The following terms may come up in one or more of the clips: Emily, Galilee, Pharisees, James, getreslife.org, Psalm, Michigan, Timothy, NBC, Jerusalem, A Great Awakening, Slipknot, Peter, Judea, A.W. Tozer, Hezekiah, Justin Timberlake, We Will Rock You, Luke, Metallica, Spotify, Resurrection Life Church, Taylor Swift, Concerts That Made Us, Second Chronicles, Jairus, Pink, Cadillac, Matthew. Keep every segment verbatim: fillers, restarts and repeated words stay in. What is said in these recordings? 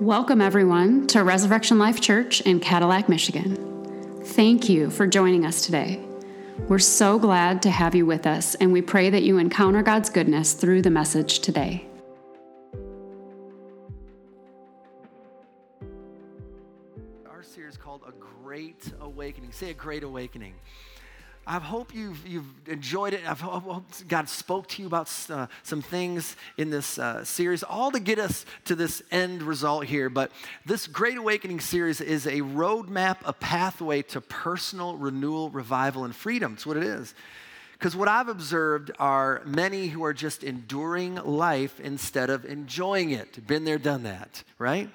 Welcome, everyone, to Resurrection Life Church in Cadillac, Michigan. Thank you for joining us today. We're so glad to have you with us, and we pray that you encounter God's goodness through the message today. Our series is called A Great Awakening. Say, A Great Awakening. I hope you've, you've enjoyed it. I hope God spoke to you about uh, some things in this uh, series, all to get us to this end result here. But this Great Awakening series is a roadmap, a pathway to personal renewal, revival, and freedom. That's what it is. Because what I've observed are many who are just enduring life instead of enjoying it. Been there, done that, right?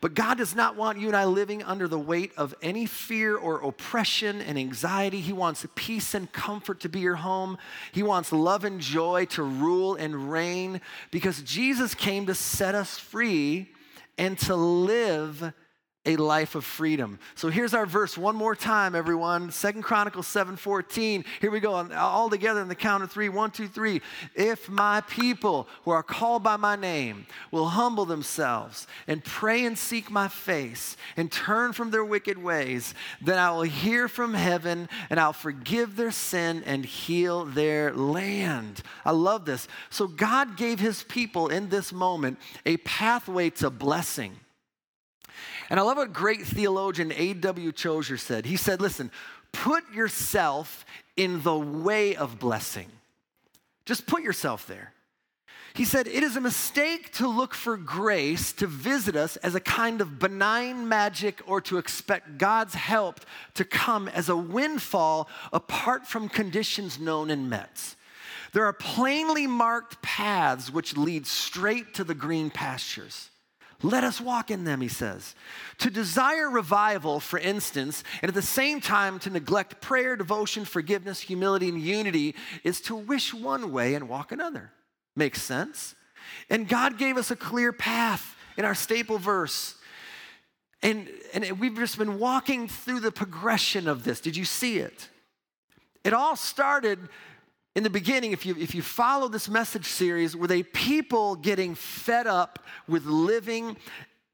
But God does not want you and I living under the weight of any fear or oppression and anxiety. He wants peace and comfort to be your home. He wants love and joy to rule and reign, because Jesus came to set us free and to live a life of freedom. So here's our verse one more time, everyone. Second Chronicles seven fourteen. Here we go. All together in the count of three. One, two, three. If my people who are called by my name will humble themselves and pray and seek my face and turn from their wicked ways, then I will hear from heaven and I'll forgive their sin and heal their land. I love this. So God gave his people in this moment a pathway to blessing. And I love what great theologian A W Tozer said. He said, listen, put yourself in the way of blessing. Just put yourself there. He said, it is a mistake to look for grace to visit us as a kind of benign magic, or to expect God's help to come as a windfall apart from conditions known and met. There are plainly marked paths which lead straight to the green pastures. Let us walk in them, he says. To desire revival, for instance, and at the same time to neglect prayer, devotion, forgiveness, humility, and unity is to wish one way and walk another. Makes sense? And God gave us a clear path in our staple verse. And, and we've just been walking through the progression of this. Did you see it? It all started in the beginning, if you if you follow this message series, with a people getting fed up with living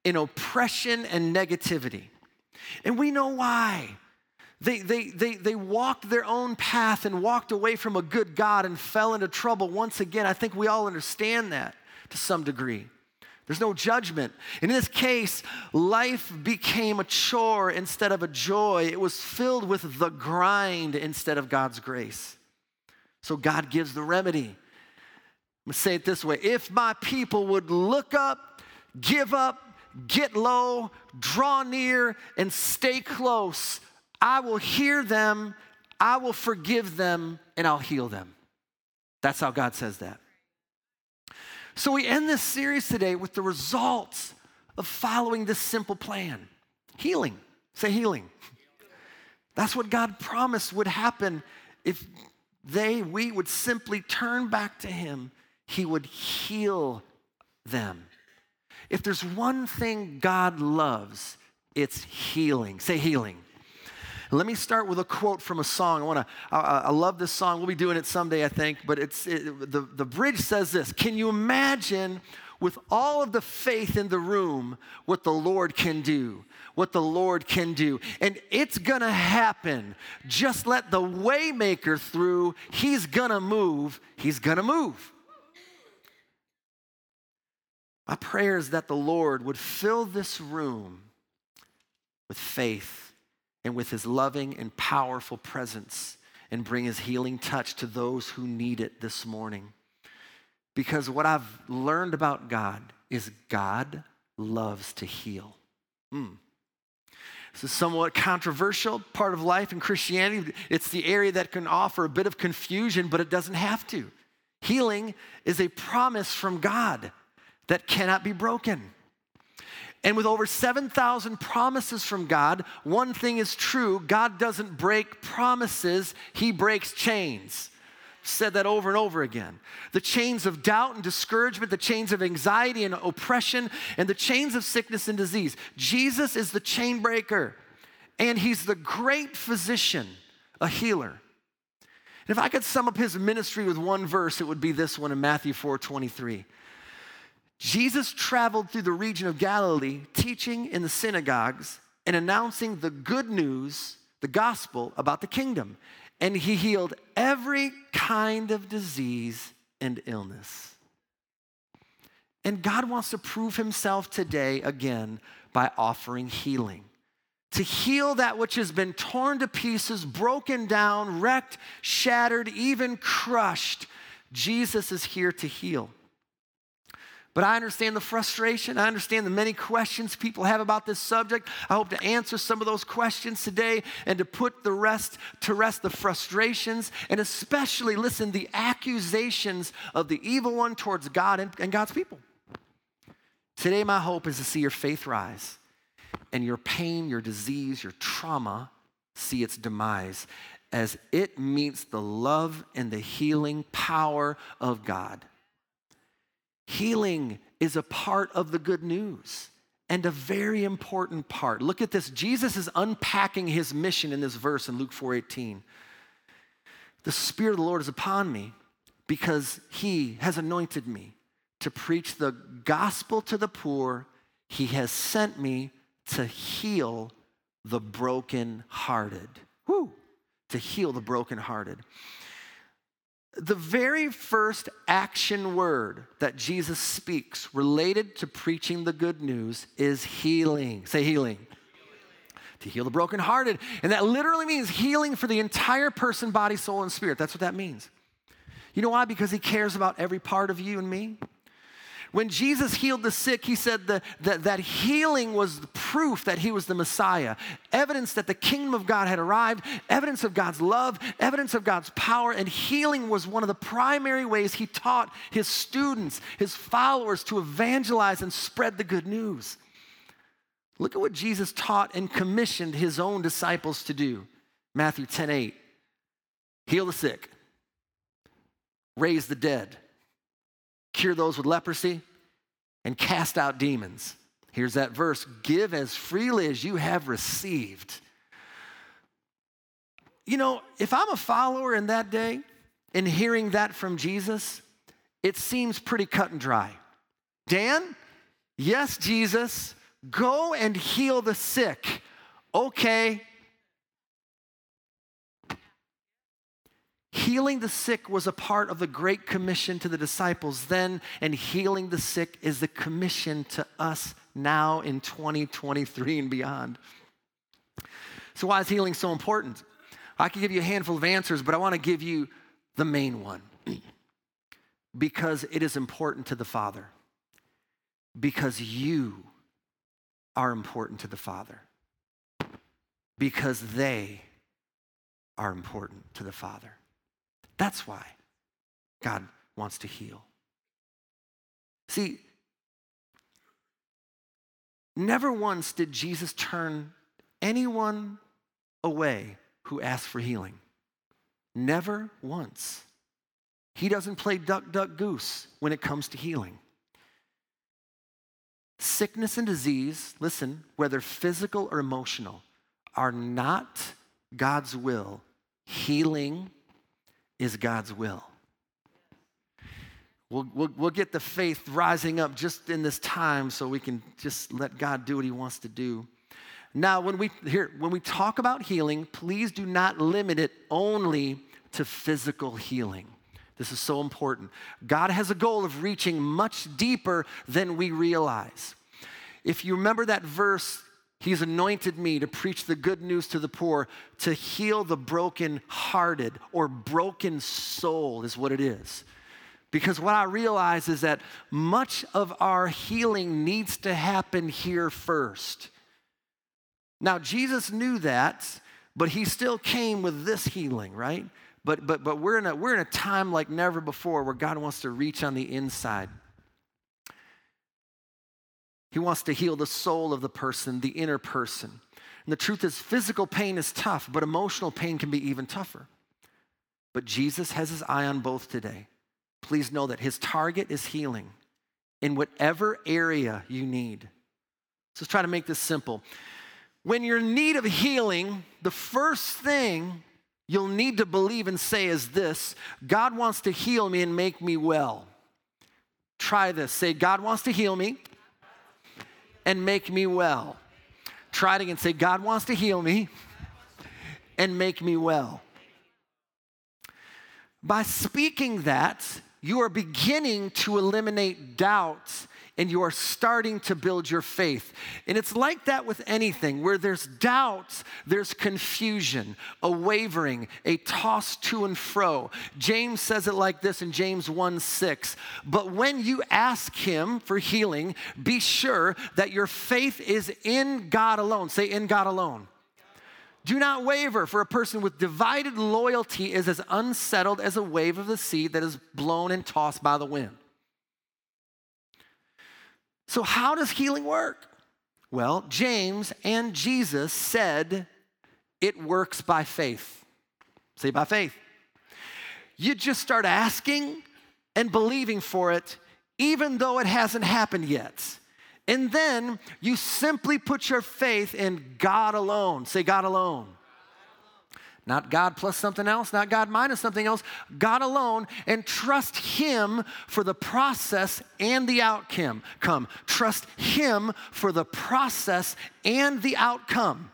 in oppression and negativity. And we know why. They, they, they, they walked their own path and walked away from a good God and fell into trouble once again. I think we all understand that to some degree. There's no judgment. In this case, life became a chore instead of a joy. It was filled with the grind instead of God's grace. So God gives the remedy. I'm going to say it this way. If my people would look up, give up, get low, draw near, and stay close, I will hear them, I will forgive them, and I'll heal them. That's how God says that. So we end this series today with the results of following this simple plan. Healing. Say healing. That's what God promised would happen if They, we would simply turn back to him. He would heal them. If there's one thing God loves, it's healing. Say healing. Let me start with a quote from a song. I want to. I, I love this song. We'll be doing it someday, I think. But it's it, the the bridge says this. Can you imagine, with all of the faith in the room, what the Lord can do, what the Lord can do. And it's going to happen. Just let the waymaker through. He's going to move. He's going to move. My prayer is that the Lord would fill this room with faith and with his loving and powerful presence, and bring his healing touch to those who need it this morning. Because what I've learned about God is God loves to heal. Mm. This is somewhat controversial part of life in Christianity. It's the area that can offer a bit of confusion, but it doesn't have to. Healing is a promise from God that cannot be broken. And with over seven thousand promises from God, one thing is true. God doesn't break promises. He breaks chains. Said that over and over again. The chains of doubt and discouragement, the chains of anxiety and oppression, and the chains of sickness and disease. Jesus is the chain breaker, and he's the great physician, a healer. And if I could sum up his ministry with one verse, it would be this one in Matthew four twenty-three. Jesus traveled through the region of Galilee, teaching in the synagogues and announcing the good news, the gospel about the kingdom. And he healed every kind of disease and illness. And God wants to prove himself today again by offering healing. To heal that which has been torn to pieces, broken down, wrecked, shattered, even crushed. Jesus is here to heal. But I understand the frustration. I understand the many questions people have about this subject. I hope to answer some of those questions today and to put the rest to rest the frustrations and especially, listen, the accusations of the evil one towards God and, and God's people. Today, my hope is to see your faith rise and your pain, your disease, your trauma see its demise as it meets the love and the healing power of God. Healing is a part of the good news and a very important part. Look at this. Jesus is unpacking his mission in this verse in Luke four eighteen. The Spirit of the Lord is upon me because he has anointed me to preach the gospel to the poor. He has sent me to heal the brokenhearted. Woo! To heal the brokenhearted. The very first action word that Jesus speaks related to preaching the good news is healing. Say healing. Healing. To heal the brokenhearted. And that literally means healing for the entire person, body, soul, and spirit. That's what that means. You know why? Because he cares about every part of you and me. When Jesus healed the sick, he said the, that, that healing was the proof that he was the Messiah, evidence that the kingdom of God had arrived, evidence of God's love, evidence of God's power, and healing was one of the primary ways he taught his students, his followers, to evangelize and spread the good news. Look at what Jesus taught and commissioned his own disciples to do. Matthew ten eight, heal the sick, raise the dead, cure those with leprosy, and cast out demons. Here's that verse, give as freely as you have received. You know, if I'm a follower in that day and hearing that from Jesus, it seems pretty cut and dry. Dan, yes, Jesus, go and heal the sick. Okay. Healing the sick was a part of the Great Commission to the disciples then, and healing the sick is the commission to us now in twenty twenty-three and beyond. So why is healing so important? I could give you a handful of answers, but I want to give you the main one. Because it is important to the Father. Because you are important to the Father. Because they are important to the Father. That's why God wants to heal. See, never once did Jesus turn anyone away who asked for healing. Never once. He doesn't play duck, duck, goose when it comes to healing. Sickness and disease, listen, whether physical or emotional, are not God's will. Healing is God's will. We'll, we'll, we'll get the faith rising up just in this time so we can just let God do what he wants to do. Now, when we here, when we talk about healing, please do not limit it only to physical healing. This is so important. God has a goal of reaching much deeper than we realize. If you remember that verse, he's anointed me to preach the good news to the poor, to heal the brokenhearted, or broken soul is what it is. Because what I realize is that much of our healing needs to happen here first. Now, Jesus knew that, but he still came with this healing, right? But but but we're in a we're in a time like never before where God wants to reach on the inside. He wants to heal the soul of the person, the inner person. And the truth is, physical pain is tough, but emotional pain can be even tougher. But Jesus has his eye on both today. Please know that his target is healing in whatever area you need. So let's try to make this simple. When you're in need of healing, the first thing you'll need to believe and say is this: God wants to heal me and make me well. Try this. Say, God wants to heal me and make me well. Try it again. Say, God wants to heal me and make me well. By speaking that, you are beginning to eliminate doubts and you are starting to build your faith. And it's like that with anything. Where there's doubts, there's confusion, a wavering, a toss to and fro. James says it like this in James one six. But when you ask him for healing, be sure that your faith is in God alone. Say, in God alone. Do not waver, for a person with divided loyalty is as unsettled as a wave of the sea that is blown and tossed by the wind. So how does healing work? Well, James and Jesus said it works by faith. Say, by faith. You just start asking and believing for it, even though it hasn't happened yet. And then you simply put your faith in God alone. Say, God alone. God alone. Not God plus something else, not God minus something else. God alone, and trust him for the process and the outcome. Come, trust him for the process and the outcome.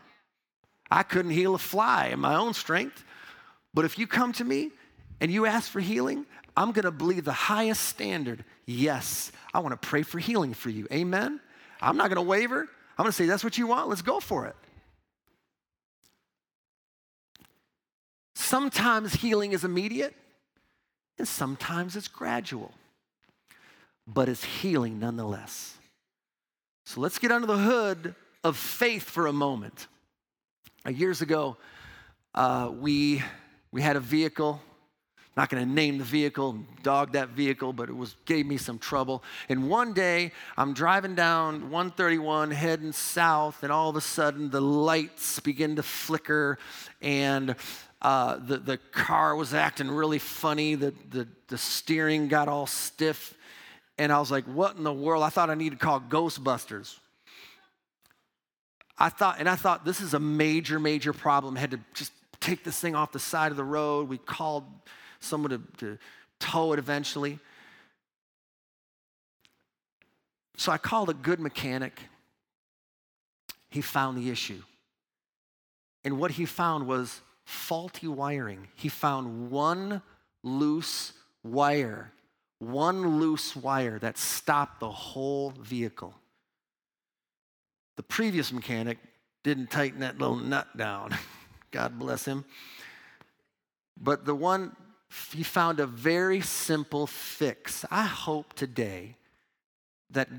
I couldn't heal a fly in my own strength, but if you come to me and you ask for healing, I'm going to believe the highest standard. Yes, I want to pray for healing for you. Amen? I'm not going to waver. I'm going to say, that's what you want. Let's go for it. Sometimes healing is immediate, and sometimes it's gradual. But it's healing nonetheless. So let's get under the hood of faith for a moment. Years ago, uh, we, we had a vehicle. Not going to name the vehicle, dog that vehicle, but it was gave me some trouble. And one day, I'm driving down one thirty-one, heading south, and all of a sudden, the lights begin to flicker, and uh, the, the car was acting really funny. The, the, the steering got all stiff, and I was like, what in the world? I thought I needed to call Ghostbusters. I thought, and I thought, this is a major, major problem. I had to just take this thing off the side of the road. We called someone to, to tow it eventually. So I called a good mechanic. He found the issue. And what he found was faulty wiring. He found one loose wire, one loose wire that stopped the whole vehicle. The previous mechanic didn't tighten that little nut down. God bless him. But the one... He found a very simple fix. I hope today that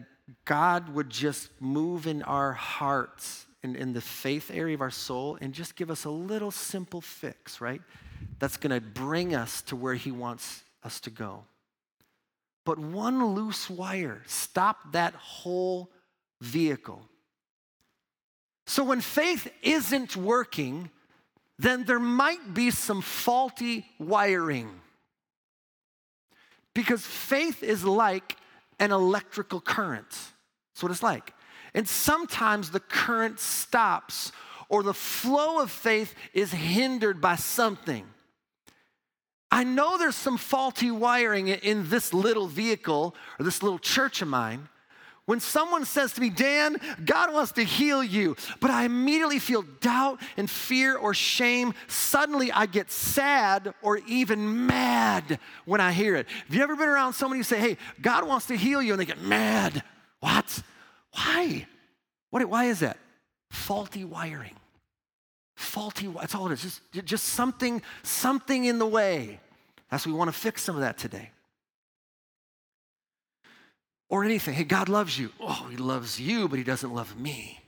God would just move in our hearts and in the faith area of our soul and just give us a little simple fix, right? That's going to bring us to where he wants us to go. But one loose wire stopped that whole vehicle. So when faith isn't working, then there might be some faulty wiring. Because faith is like an electrical current. That's what it's like. And sometimes the current stops or the flow of faith is hindered by something. I know there's some faulty wiring in this little vehicle or this little church of mine. When someone says to me, Dan, God wants to heal you, but I immediately feel doubt and fear or shame, suddenly I get sad or even mad when I hear it. Have you ever been around somebody who say, hey, God wants to heal you, and they get mad? What? Why? What? Why is that? Faulty wiring. Faulty, that's all it is, just, just something, something in the way. That's why we want to fix some of that today. Or anything. Hey, God loves you. Oh, he loves you, but he doesn't love me.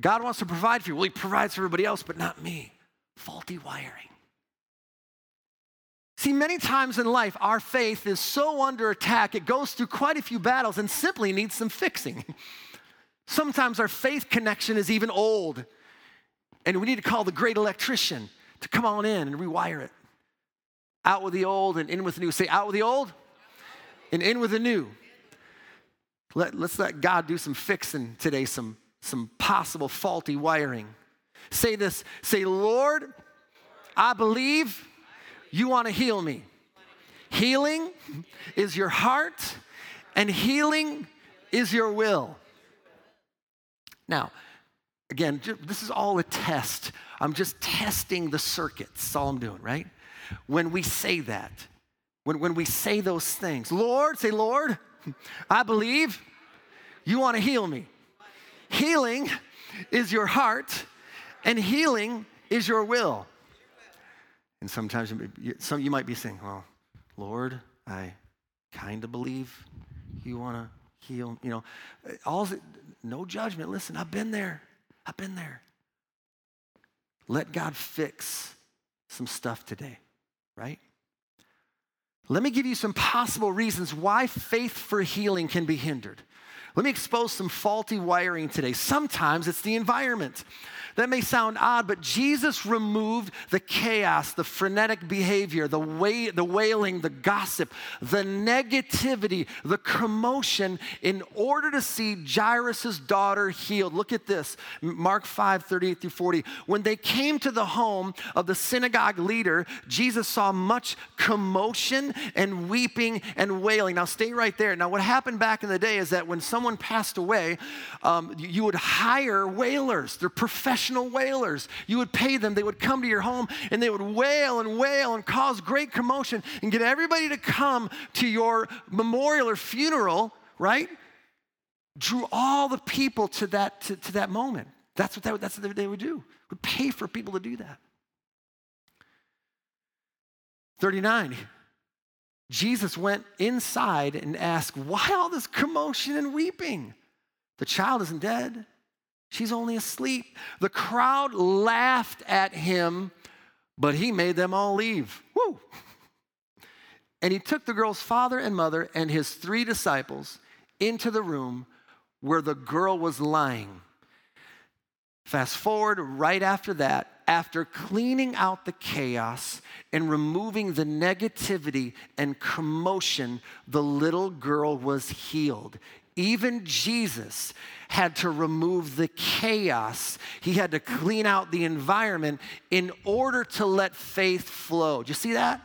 God wants to provide for you. Well, he provides for everybody else, but not me. Faulty wiring. See, many times in life, our faith is so under attack, it goes through quite a few battles and simply needs some fixing. Sometimes our faith connection is even old, and we need to call the great electrician to come on in and rewire it. Out with the old and in with the new. Say, out with the old and in with the new. Let, let's let God do some fixing today, some, some possible faulty wiring. Say this, say, Lord, I believe you want to heal me. Healing is your heart and healing is your will. Now, again, this is all a test. I'm just testing the circuits. That's all I'm doing, right? When we say that, when, when we say those things, Lord, say, Lord, I believe you want to heal me. Healing is your heart, and healing is your will. And sometimes some you might be saying, well, Lord, I kind of believe you want to heal. You know, all no judgment. Listen, I've been there. I've been there. Let God fix some stuff today, right? Let me give you some possible reasons why faith for healing can be hindered. Let me expose some faulty wiring today. Sometimes it's the environment. That may sound odd, but Jesus removed the chaos, the frenetic behavior, the wa- the wailing, the gossip, the negativity, the commotion in order to see Jairus' daughter healed. Look at this, Mark five, thirty-eight through forty. When they came to the home of the synagogue leader, Jesus saw much commotion and weeping and wailing. Now stay right there. Now what happened back in the day is that when someone Someone passed away, um, you would hire wailers. They're professional wailers. You would pay them. They would come to your home and they would wail and wail and cause great commotion and get everybody to come to your memorial or funeral, right? Drew all the people to that to, to that moment. That's what that, that's what they would do. Would pay for people to do that. thirty-nine. Jesus went inside and asked, why all this commotion and weeping? The child isn't dead. She's only asleep. The crowd laughed at him, but he made them all leave. Woo! And he took the girl's father and mother and his three disciples into the room where the girl was lying. Fast forward right after that, after cleaning out the chaos and removing the negativity and commotion, the little girl was healed. Even Jesus had to remove the chaos. He had to clean out the environment in order to let faith flow. Do you see that?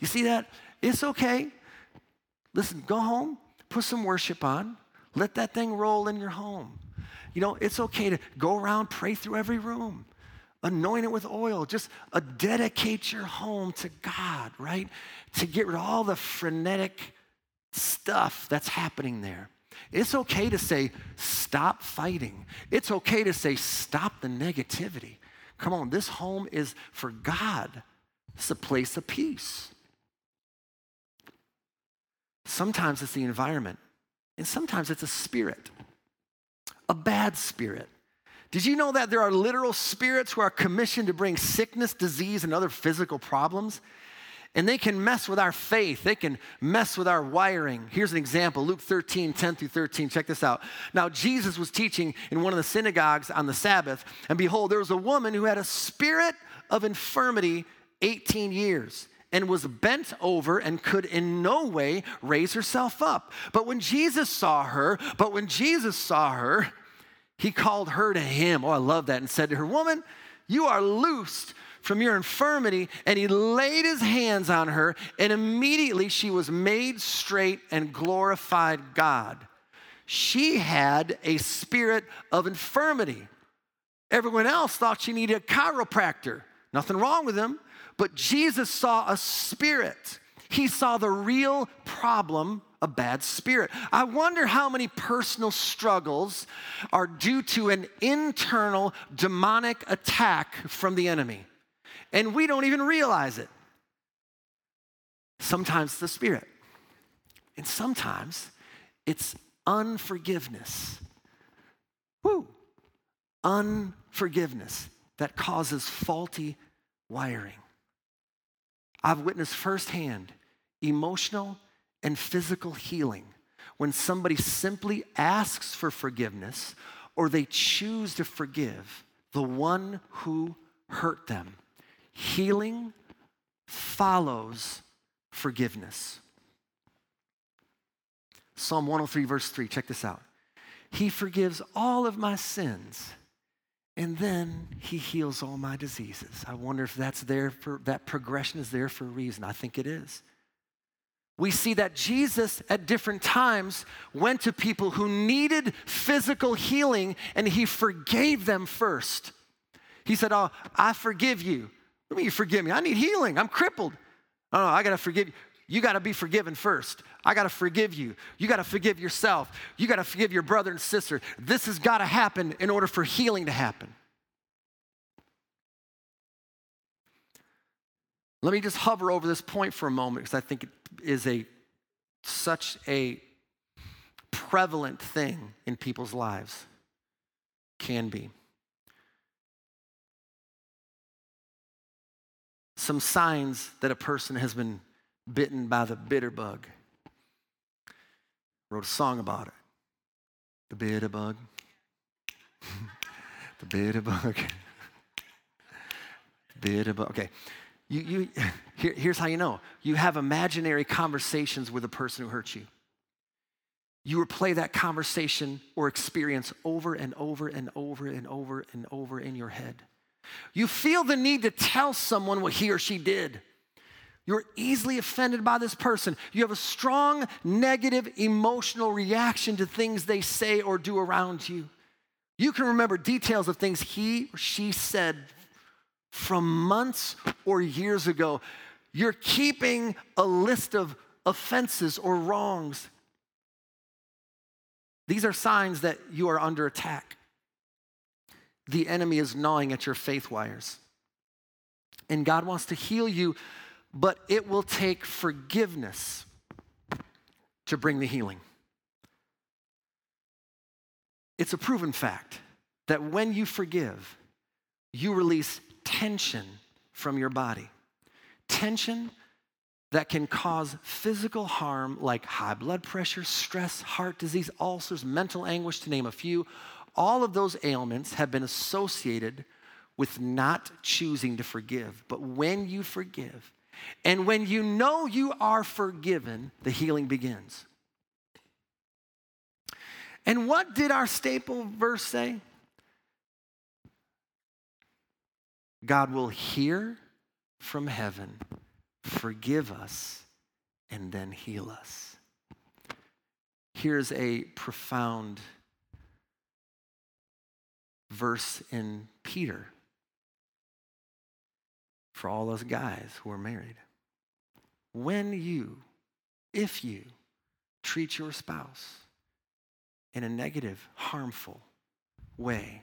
You see that? It's okay. Listen, go home, put some worship on, let that thing roll in your home. You know, it's okay to go around, pray through every room, anoint it with oil, just uh, dedicate your home to God, right? To get rid of all the frenetic stuff that's happening there. It's okay to say, stop fighting. It's okay to say, stop the negativity. Come on, this home is for God. It's a place of peace. Sometimes it's the environment, and sometimes it's a spirit. A bad spirit. Did you know that there are literal spirits who are commissioned to bring sickness, disease, and other physical problems? And they can mess with our faith. They can mess with our wiring. Here's an example, Luke thirteen, ten through thirteen. Check this out. Now, Jesus was teaching in one of the synagogues on the Sabbath, and behold, there was a woman who had a spirit of infirmity eighteen years. And was bent over and could in no way raise herself up. But when Jesus saw her, but when Jesus saw her, he called her to him. Oh, I love that. And said to her, woman, you are loosed from your infirmity. And he laid his hands on her, and immediately she was made straight and glorified God. She had a spirit of infirmity. Everyone else thought she needed a chiropractor. Nothing wrong with him. But Jesus saw a spirit. He saw the real problem, a bad spirit. I wonder how many personal struggles are due to an internal demonic attack from the enemy. And we don't even realize it. Sometimes the spirit. And sometimes it's unforgiveness. Woo! Unforgiveness that causes faulty wiring. I've witnessed firsthand emotional and physical healing when somebody simply asks for forgiveness or they choose to forgive the one who hurt them. Healing follows forgiveness. Psalm one oh three, verse three, check this out. He forgives all of my sins, and then he heals all my diseases. I wonder if that's there for, that progression is there for a reason. I think it is. we see that Jesus at different times went to people who needed physical healing and he forgave them first. He said, oh, I forgive you. What do you mean you forgive me? I need healing. I'm crippled. Oh, no, I got to forgive you. You got to be forgiven first. I got to forgive you. You got to forgive yourself. You got to forgive your brother and sister. This has got to happen in order for healing to happen. Let me just hover over this point for a moment because I think it is a such a prevalent thing in people's lives. Can be. Some signs that a person has been bitten by the bitter bug. Wrote a song about it. The bitter bug. The bitter bug. Bitter bug. Okay. You, you, here, here's how you know. You have imaginary conversations with a person who hurt you. You replay that conversation or experience over and over and over and over and over in your head. You feel the need to tell someone what he or she did. You're easily offended by this person. You have a strong negative emotional reaction to things they say or do around you. You can remember details of things he or she said from months or years ago. You're keeping a list of offenses or wrongs. These are signs that you are under attack. The enemy is gnawing at your faith wires. And God wants to heal you, but it will take forgiveness to bring the healing. It's a proven fact that when you forgive, you release tension from your body. Tension that can cause physical harm like high blood pressure, stress, heart disease, ulcers, mental anguish, to name a few. All of those ailments have been associated with not choosing to forgive. But when you forgive, and when you know you are forgiven, the healing begins. And what did our staple verse say? God will hear from heaven, forgive us, and then heal us. Here's a profound verse in Peter for all those guys who are married. When you, if you, treat your spouse in a negative, harmful way,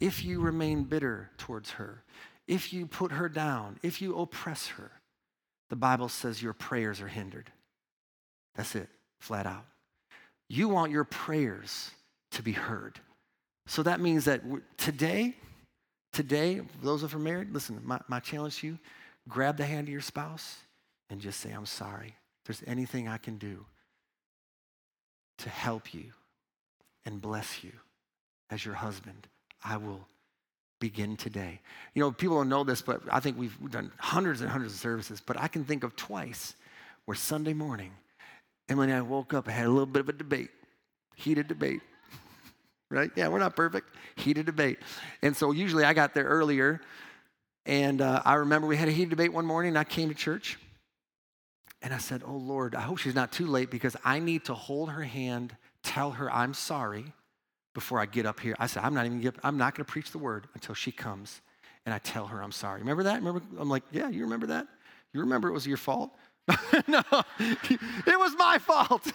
if you remain bitter towards her, if you put her down, if you oppress her, the Bible says your prayers are hindered. That's it, flat out. You want your prayers to be heard. So that means that today, today, those of you married, listen, my, my challenge to you, grab the hand of your spouse and just say, I'm sorry. If there's anything I can do to help you and bless you as your husband, I will begin today. You know, people don't know this, but I think we've done hundreds and hundreds of services, but I can think of twice where Sunday morning, Emily and I woke up and had a little bit of a debate, heated debate. Right? Yeah, we're not perfect. Heated debate. And so usually I got there earlier, and uh, I remember we had a heated debate one morning, and I came to church, and I said, oh, Lord, I hope she's not too late because I need to hold her hand, tell her I'm sorry before I get up here. I said, I'm not even get, I'm not going to preach the word until she comes, and I tell her I'm sorry. Remember that? Remember? I'm like, yeah, you remember that? You remember it was your fault? No, it was my fault.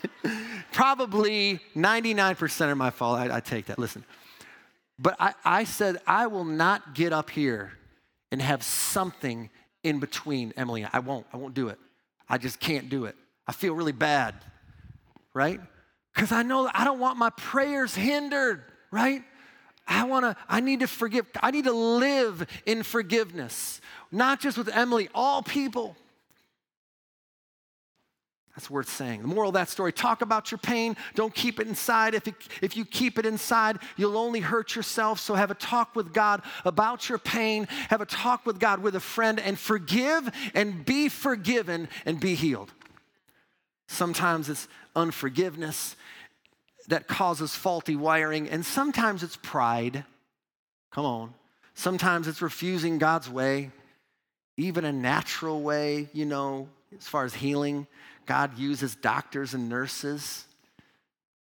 Probably ninety-nine percent of my fault. I, I take that. Listen. But I, I said, I will not get up here and have something in between Emily and I. I won't. I won't do it. I just can't do it. I feel really bad, right? Because I know I don't want my prayers hindered, right? I want to, I need to forgive. I need to live in forgiveness, not just with Emily, all people. That's worth saying. The moral of that story, talk about your pain. Don't keep it inside. If, it, if you keep it inside, you'll only hurt yourself. So have a talk with God about your pain. Have a talk with God with a friend and forgive and be forgiven and be healed. Sometimes it's unforgiveness that causes faulty wiring. And sometimes it's pride. Come on. Sometimes it's refusing God's way. Even a natural way, you know, as far as healing. God uses doctors and nurses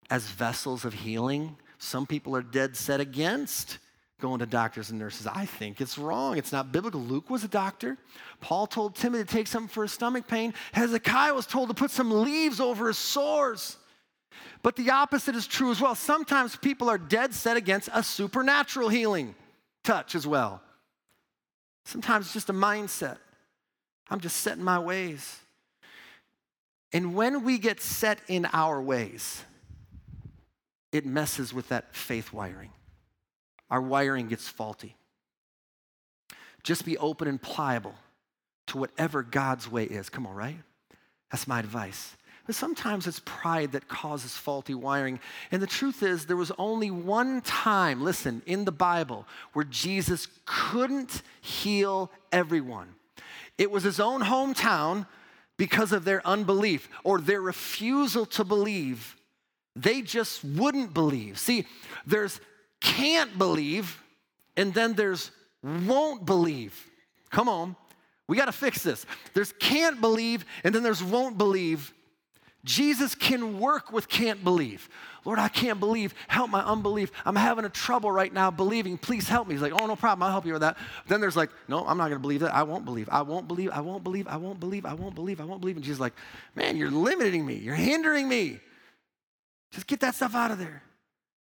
as vessels of healing. Some people are dead set against going to doctors and nurses. I think it's wrong. It's not biblical. Luke was a doctor. Paul told Timothy to take something for his stomach pain. Hezekiah was told to put some leaves over his sores. But the opposite is true as well. Sometimes people are dead set against a supernatural healing touch as well. Sometimes it's just a mindset. I'm just set in my ways. And when we get set in our ways, it messes with that faith wiring. Our wiring gets faulty. Just be open and pliable to whatever God's way is. Come on, right? That's my advice. But sometimes it's pride that causes faulty wiring. And the truth is, there was only one time, listen, in the Bible where Jesus couldn't heal everyone. It was his own hometown because of their unbelief or their refusal to believe. They just wouldn't believe. See, there's can't believe, and then there's won't believe. Come on, we got to fix this. There's can't believe, and then there's won't believe. Jesus can work with can't believe. Lord, I can't believe. Help my unbelief. I'm having a trouble right now believing. Please help me. He's like, oh, no problem. I'll help you with that. Then there's like, no, I'm not going to believe that. I won't believe. I won't believe. I won't believe. I won't believe. I won't believe. I won't believe. And Jesus is like, man, you're limiting me. You're hindering me. Just get that stuff out of there.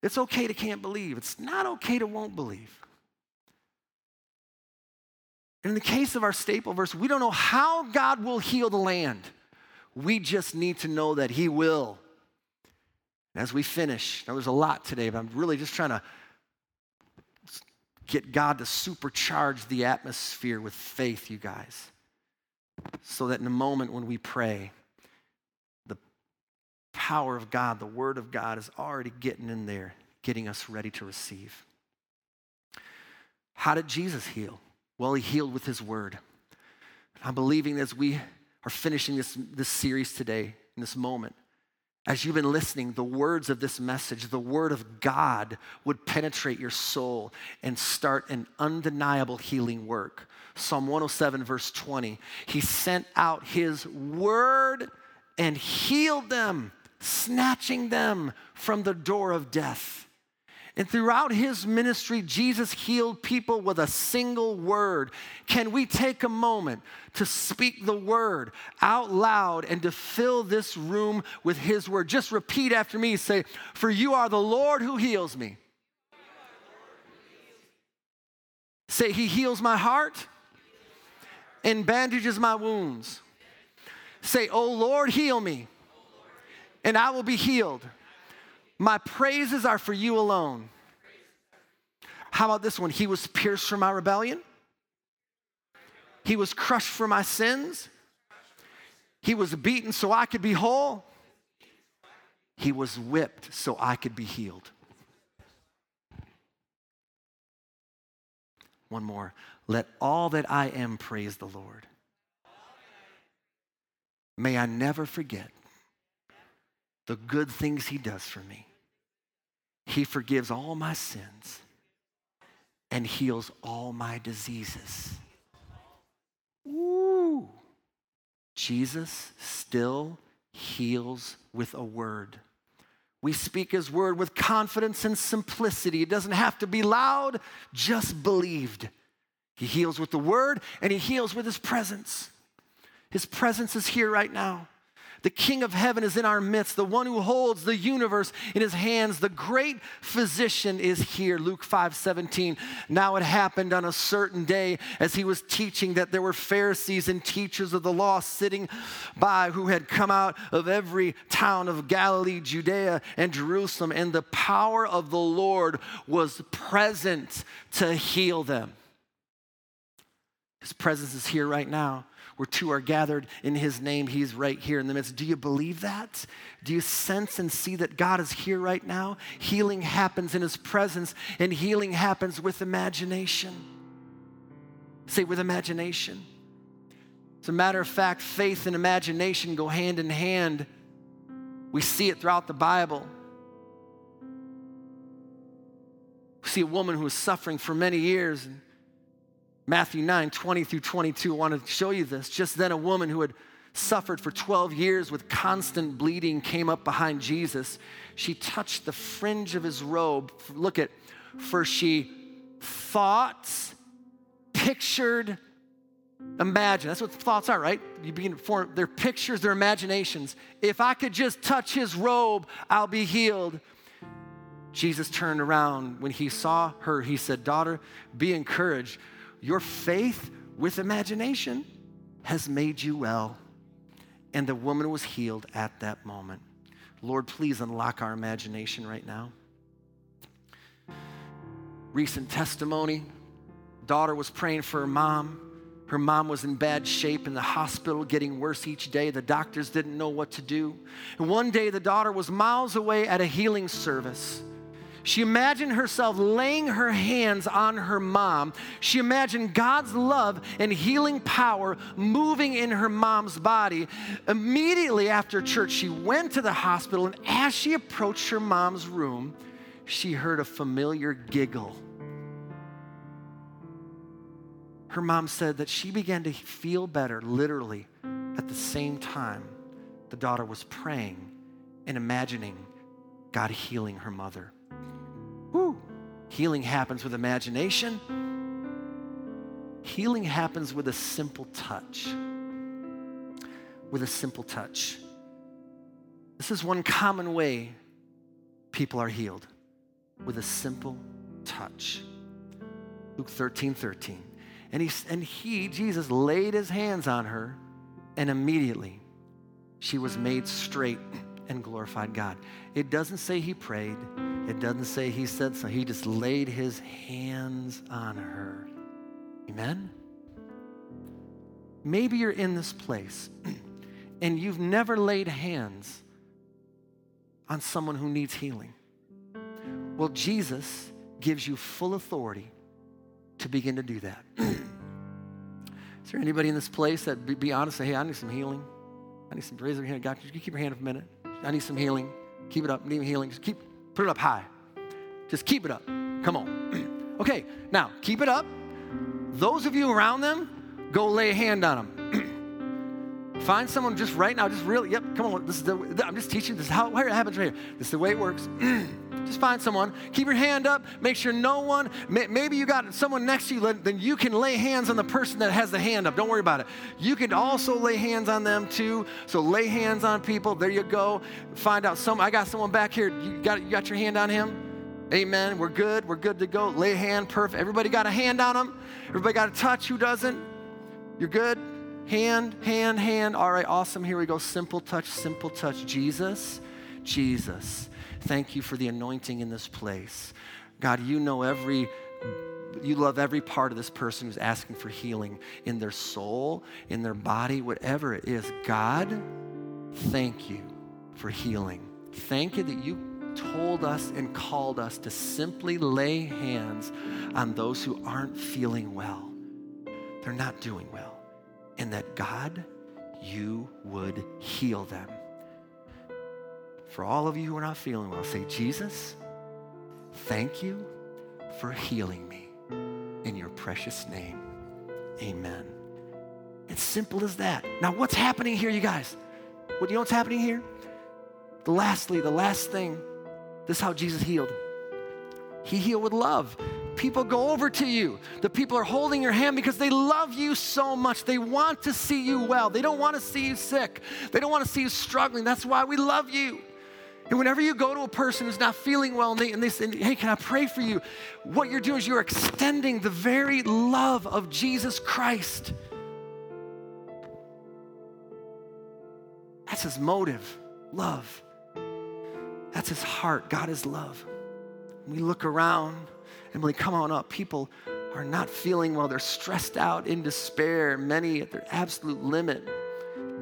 It's okay to can't believe. It's not okay to won't believe. And in the case of our staple verse, we don't know how God will heal the land. We just need to know that he will. And as we finish, now there's a lot today, but I'm really just trying to get God to supercharge the atmosphere with faith, you guys, so that in a moment when we pray, power of God, the word of God is already getting in there, getting us ready to receive. How did Jesus heal? Well, he healed with his word. I'm believing as we are finishing this, this series today, in this moment, as you've been listening, the words of this message, the word of God would penetrate your soul and start an undeniable healing work. Psalm one oh seven, verse twenty, he sent out his word and healed them, snatching them from the door of death. And throughout his ministry, Jesus healed people with a single word. Can we take a moment to speak the word out loud and to fill this room with his word? Just repeat after me. Say, for you are the Lord who heals me. Say, he heals my heart and bandages my wounds. Say, oh Lord, heal me. And I will be healed. My praises are for you alone. How about this one? He was pierced for my rebellion. He was crushed for my sins. He was beaten so I could be whole. He was whipped so I could be healed. One more. Let all that I am praise the Lord. May I never forget the good things he does for me. He forgives all my sins and heals all my diseases. Ooh. Jesus still heals with a word. We speak his word with confidence and simplicity. It doesn't have to be loud, just believed. He heals with the word and he heals with his presence. His presence is here right now. The King of heaven is in our midst. The one who holds the universe in his hands. The great physician is here. Luke five seventeen. Now it happened on a certain day as he was teaching that there were Pharisees and teachers of the law sitting by who had come out of every town of Galilee, Judea, and Jerusalem. And the power of the Lord was present to heal them. His presence is here right now. Where two are gathered in his name, he's right here in the midst. Do you believe that? Do you sense and see that God is here right now? Healing happens in his presence, and healing happens with imagination. Say, with imagination. As a matter of fact, faith and imagination go hand in hand. We see it throughout the Bible. We see a woman who was suffering for many years, and Matthew nine, twenty through twenty-two, I want to show you this. Just then a woman who had suffered for twelve years with constant bleeding, came up behind Jesus. She touched the fringe of his robe. Look at, for she thought, pictured, imagine. That's what thoughts are, right? You begin to form their pictures, their imaginations. If I could just touch his robe, I'll be healed. Jesus turned around. When he saw her, he said, daughter, be encouraged. Your faith with imagination has made you well. And the woman was healed at that moment. Lord, please unlock our imagination right now. Recent testimony. Daughter was praying for her mom. Her mom was in bad shape in the hospital, getting worse each day. The doctors didn't know what to do. And one day, the daughter was miles away at a healing service. She imagined herself laying her hands on her mom. She imagined God's love and healing power moving in her mom's body. Immediately after church, she went to the hospital, and as she approached her mom's room, she heard a familiar giggle. Her mom said that she began to feel better, literally, at the same time the daughter was praying and imagining God healing her mother. Woo! Healing happens with imagination. Healing happens with a simple touch. With a simple touch. This is one common way people are healed. With a simple touch. Luke thirteen thirteen. And he, and he, Jesus, laid his hands on her, and immediately she was made straight and glorified God. It doesn't say he prayed. It doesn't say he said so. He just laid his hands on her. Amen? Maybe you're in this place, and you've never laid hands on someone who needs healing. Well, Jesus gives you full authority to begin to do that. Is there anybody in this place that be, be honest, say, hey, I need some healing. I need some, raise your hand. God, you keep your hand up a minute. I need some healing. Keep it up. I need healing. Just keep, put it up high. Just keep it up. Come on. Okay, now, keep it up. Those of you around them, go lay a hand on them. Find someone just right now, just really, yep, come on. This is the, I'm just teaching. This is how it happens right here. This is the way it works. Just find someone. Keep your hand up. Make sure no one, maybe you got someone next to you, then you can lay hands on the person that has the hand up. Don't worry about it. You can also lay hands on them too. So lay hands on people. There you go. Find out some. I got someone back here. You got, you got your hand on him? Amen. We're good. We're good to go. Lay a hand. Perfect. Everybody got a hand on them? Everybody got a touch? Who doesn't? You're good? Hand, hand, hand. All right. Awesome. Here we go. Simple touch, simple touch. Jesus, Jesus. Thank you for the anointing in this place. God, you know every, you love every part of this person who's asking for healing in their soul, in their body, whatever it is. God, thank you for healing. Thank you that you told us and called us to simply lay hands on those who aren't feeling well. They're not doing well. And that, God, you would heal them. For all of you who are not feeling well, say, Jesus, thank you for healing me in your precious name. Amen. It's simple as that. Now, what's happening here, you guys? What, you know what's happening here? The lastly, the last thing, this is how Jesus healed. He healed with love. People go over to you. The people are holding your hand because they love you so much. They want to see you well. They don't want to see you sick. They don't want to see you struggling. That's why we love you. And whenever you go to a person who's not feeling well and they, and they say, hey, can I pray for you? What you're doing is you're extending the very love of Jesus Christ. That's his motive, love. That's his heart. God is love. We look around. Emily, come on up. People are not feeling well. They're stressed out, in despair, many at their absolute limit,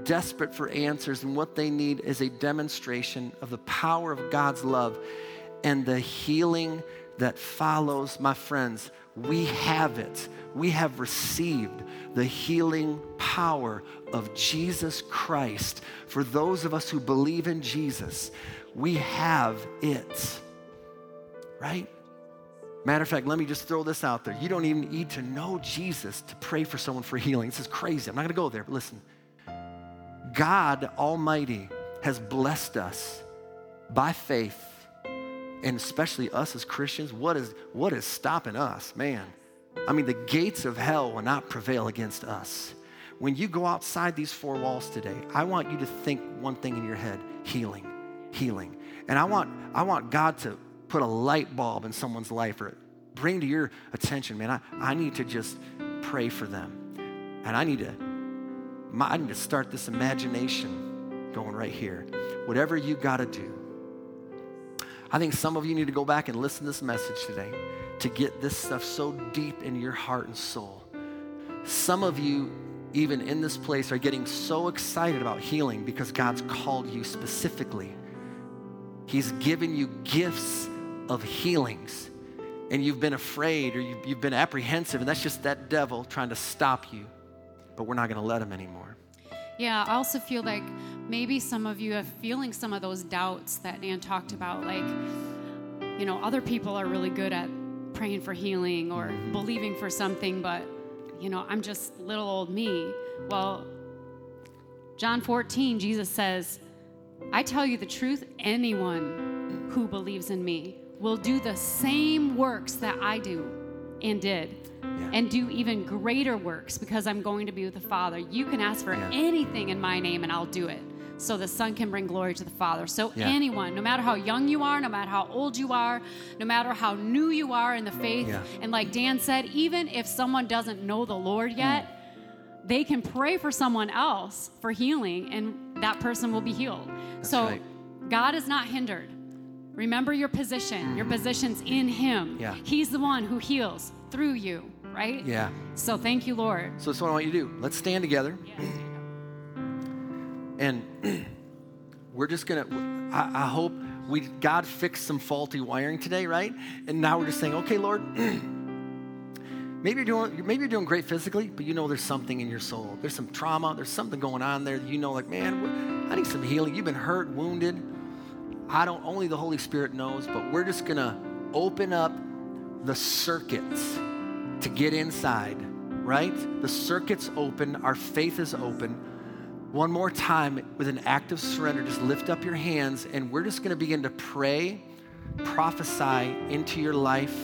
desperate for answers, and what they need is a demonstration of the power of God's love and the healing that follows. My friends, we have it. We have received the healing power of Jesus Christ. For those of us who believe in Jesus, we have it, right? Matter of fact, let me just throw this out there. You don't even need to know Jesus to pray for someone for healing. This is crazy. I'm not going to go there, but listen. God Almighty has blessed us by faith, and especially us as Christians. What is, what is stopping us, man? I mean, the gates of hell will not prevail against us. When you go outside these four walls today, I want you to think one thing in your head: healing, healing. And I want, I want God to put a light bulb in someone's life or bring to your attention, man, I, I need to just pray for them. And I need to, my, I need to start this imagination going right here. Whatever you got to do. I think some of you need to go back and listen to this message today to get this stuff so deep in your heart and soul. Some of you, even in this place, are getting so excited about healing because God's called you specifically. He's given you gifts of healings, and you've been afraid or you've been apprehensive, and that's just that devil trying to stop you, but we're not going to let him anymore. Yeah, I also feel like maybe some of you are feeling some of those doubts that Nan talked about, like, you know, other people are really good at praying for healing or mm-hmm. believing for something, but, you know, I'm just little old me. Well, John fourteen, Jesus says, I tell you the truth, anyone who believes in me will do the same works that I do and did, yeah. and do even greater works, because I'm going to be with the Father. You can ask for yeah. anything in my name, and I'll do it, so the Son can bring glory to the Father. So yeah. anyone, no matter how young you are, no matter how old you are, no matter how new you are in the faith, yeah. and like Dan said, even if someone doesn't know the Lord yet, mm. they can pray for someone else for healing, and that person will be healed. That's so right. God is not hindered. Remember your position. Your position's in Him. Yeah. He's the one who heals through you, right? Yeah. So thank you, Lord. So that's what I want you to do. Let's stand together. Yes. And we're just going to, I hope we God fixed some faulty wiring today, right? And now we're just saying, okay, Lord, maybe you're doing maybe you're doing great physically, but you know there's something in your soul. There's some trauma. There's something going on there that you know, like, man, I need some healing. You've been hurt, wounded. I don't, only the Holy Spirit knows, but we're just going to open up the circuits to get inside, right? The circuit's open. Our faith is open. One more time, with an act of surrender, just lift up your hands, and we're just going to begin to pray, prophesy into your life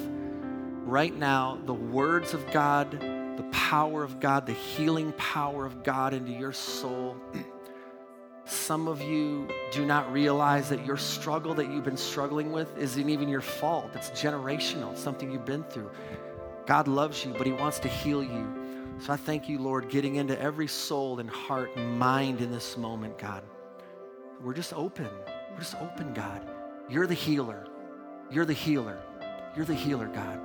right now, the words of God, the power of God, the healing power of God into your soul. Some of you do not realize that your struggle that you've been struggling with isn't even your fault. It's generational, something you've been through. God loves you, but He wants to heal you. So I thank you, Lord, getting into every soul and heart and mind in this moment, God. We're just open. We're just open, God. You're the healer. You're the healer. You're the healer, God.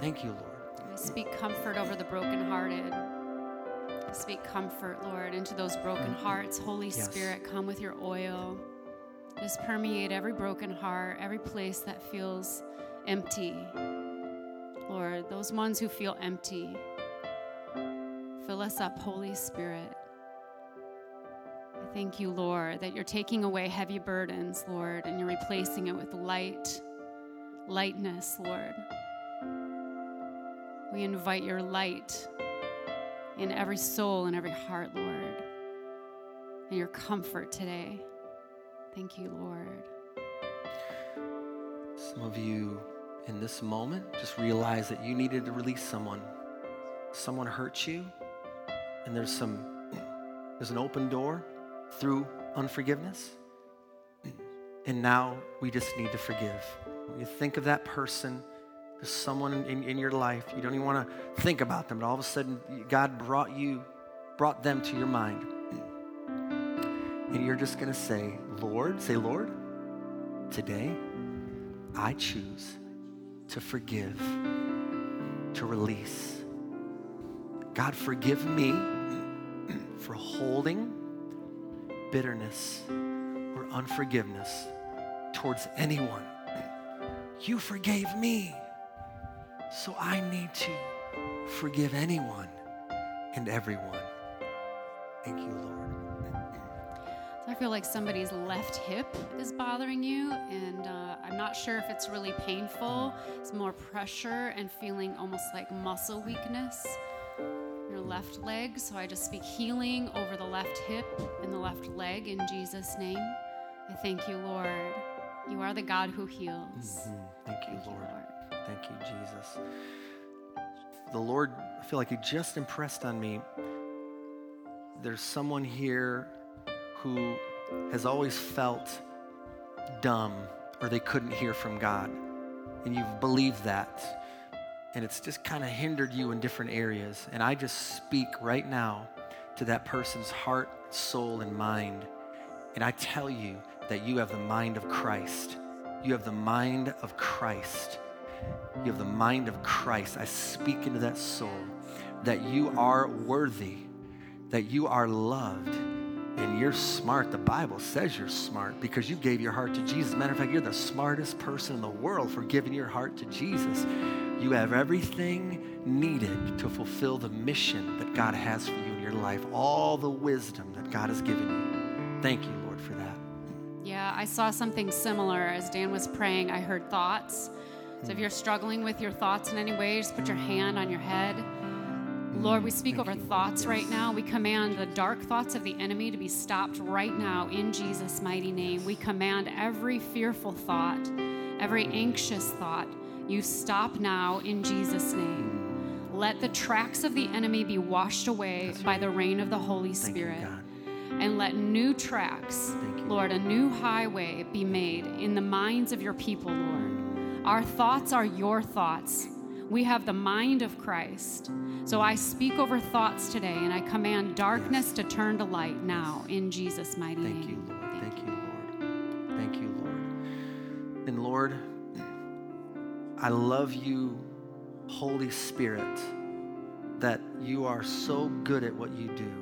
Thank you, Lord. I speak comfort over the brokenhearted. Speak comfort, Lord, into those broken hearts. Holy yes. Spirit, come with your oil. Just permeate every broken heart, every place that feels empty. Lord, those ones who feel empty, fill us up, Holy Spirit. I thank you, Lord, that you're taking away heavy burdens, Lord, and you're replacing it with light, lightness, Lord. We invite your light in every soul and every heart, Lord, and your comfort today. Thank you, Lord. Some of you in this moment just realize that you needed to release someone. Someone hurt you, and there's some, there's an open door through unforgiveness, and now we just need to forgive. When you think of that person, there's someone in, in your life, you don't even want to think about them, but all of a sudden God brought you, brought them to your mind. And you're just going to say, Lord, say, Lord, today I choose to forgive, to release. God, forgive me for holding bitterness or unforgiveness towards anyone. You forgave me. So I need to forgive anyone and everyone. Thank you, Lord. So I feel like somebody's left hip is bothering you, and uh, I'm not sure if it's really painful. It's more pressure and feeling almost like muscle weakness. You're your left leg. So I just speak healing over the left hip and the left leg in Jesus' name. I thank you, Lord. You are the God who heals. Mm-hmm. Thank, thank you, Lord. you, Lord. Thank you, Jesus. The Lord, I feel like He just impressed on me. There's someone here who has always felt dumb or they couldn't hear from God. And you've believed that. And it's just kind of hindered you in different areas. And I just speak right now to that person's heart, soul, and mind. And I tell you that you have the mind of Christ. You have the mind of Christ. You have the mind of Christ. I speak into that soul that you are worthy, that you are loved, and you're smart. The Bible says you're smart because you gave your heart to Jesus. Matter of fact, you're the smartest person in the world for giving your heart to Jesus. You have everything needed to fulfill the mission that God has for you in your life, all the wisdom that God has given you. Thank you, Lord, for that. Yeah, I saw something similar as Dan was praying. I heard thoughts. So if you're struggling with your thoughts in any way, just put your hand on your head. Lord, we speak Thank over you. thoughts yes. right now. We command the dark thoughts of the enemy to be stopped right now in Jesus' mighty name. We command every fearful thought, every anxious thought. You stop now in Jesus' name. Let the tracks of the enemy be washed away right. by the reign of the Holy Spirit. Thank you, God. And let new tracks, Thank you, Lord, a new highway be made in the minds of your people, Lord. Our thoughts are your thoughts. We have the mind of Christ. So I speak over thoughts today, and I command darkness yes. to turn to light now in Jesus' mighty Thank name. You, Lord. Thank you, Lord. Thank you, Lord. And Lord, I love you, Holy Spirit, that you are so good at what you do.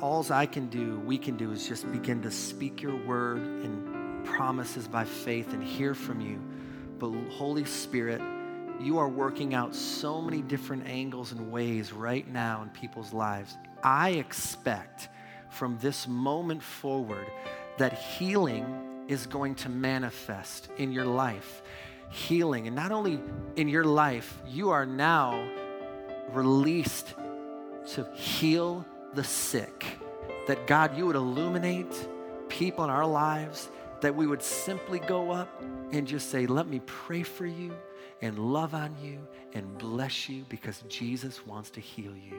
All I can do, we can do, is just begin to speak your word and promises by faith and hear from you. But Holy Spirit, you are working out so many different angles and ways right now in people's lives. I expect from this moment forward that healing is going to manifest in your life. Healing, and not only in your life, you are now released to heal the sick. That God, you would illuminate people in our lives, that we would simply go up and just say, let me pray for you and love on you and bless you because Jesus wants to heal you.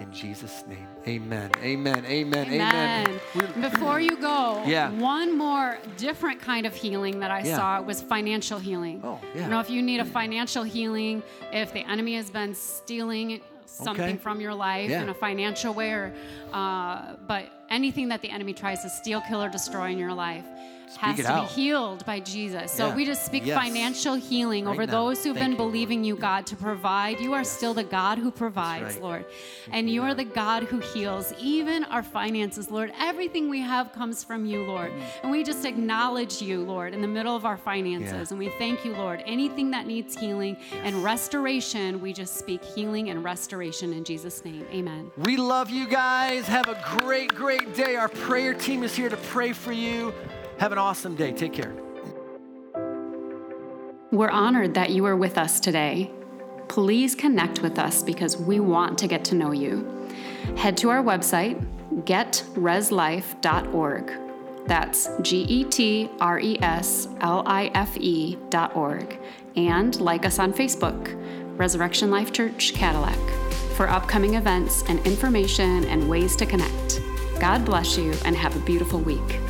In Jesus' name, amen, amen, amen, amen. amen. Before you go, yeah. one more different kind of healing that I yeah. saw was financial healing. Oh, yeah. You know, if you need a financial healing, if the enemy has been stealing something okay. from your life yeah. in a financial way, or, uh, but anything that the enemy tries to steal, kill, or destroy in your life speak has to out. be healed by Jesus. So yeah. we just speak yes. financial healing right over now. those who've Thank been you, believing Lord. you, God, to provide. You are yes. still the God who provides, right. Lord. Thank and you God. are the God who heals, even our finances, Lord. Everything we have comes from you, Lord. And we just acknowledge you, Lord, in the middle of our finances. Yeah. And we thank you, Lord. Anything that needs healing yes. and restoration, we just speak healing and restoration in Jesus' name. Amen. We love you guys. Have a great, great day. Our prayer team is here to pray for you. Have an awesome day. Take care. We're honored that you are with us today. Please connect with us because we want to get to know you. Head to our website, get res life dot org. That's G E T R E S L I F E dot org. And like us on Facebook, Resurrection Life Church, Cadillac, for upcoming events and information and ways to connect. God bless you and have a beautiful week.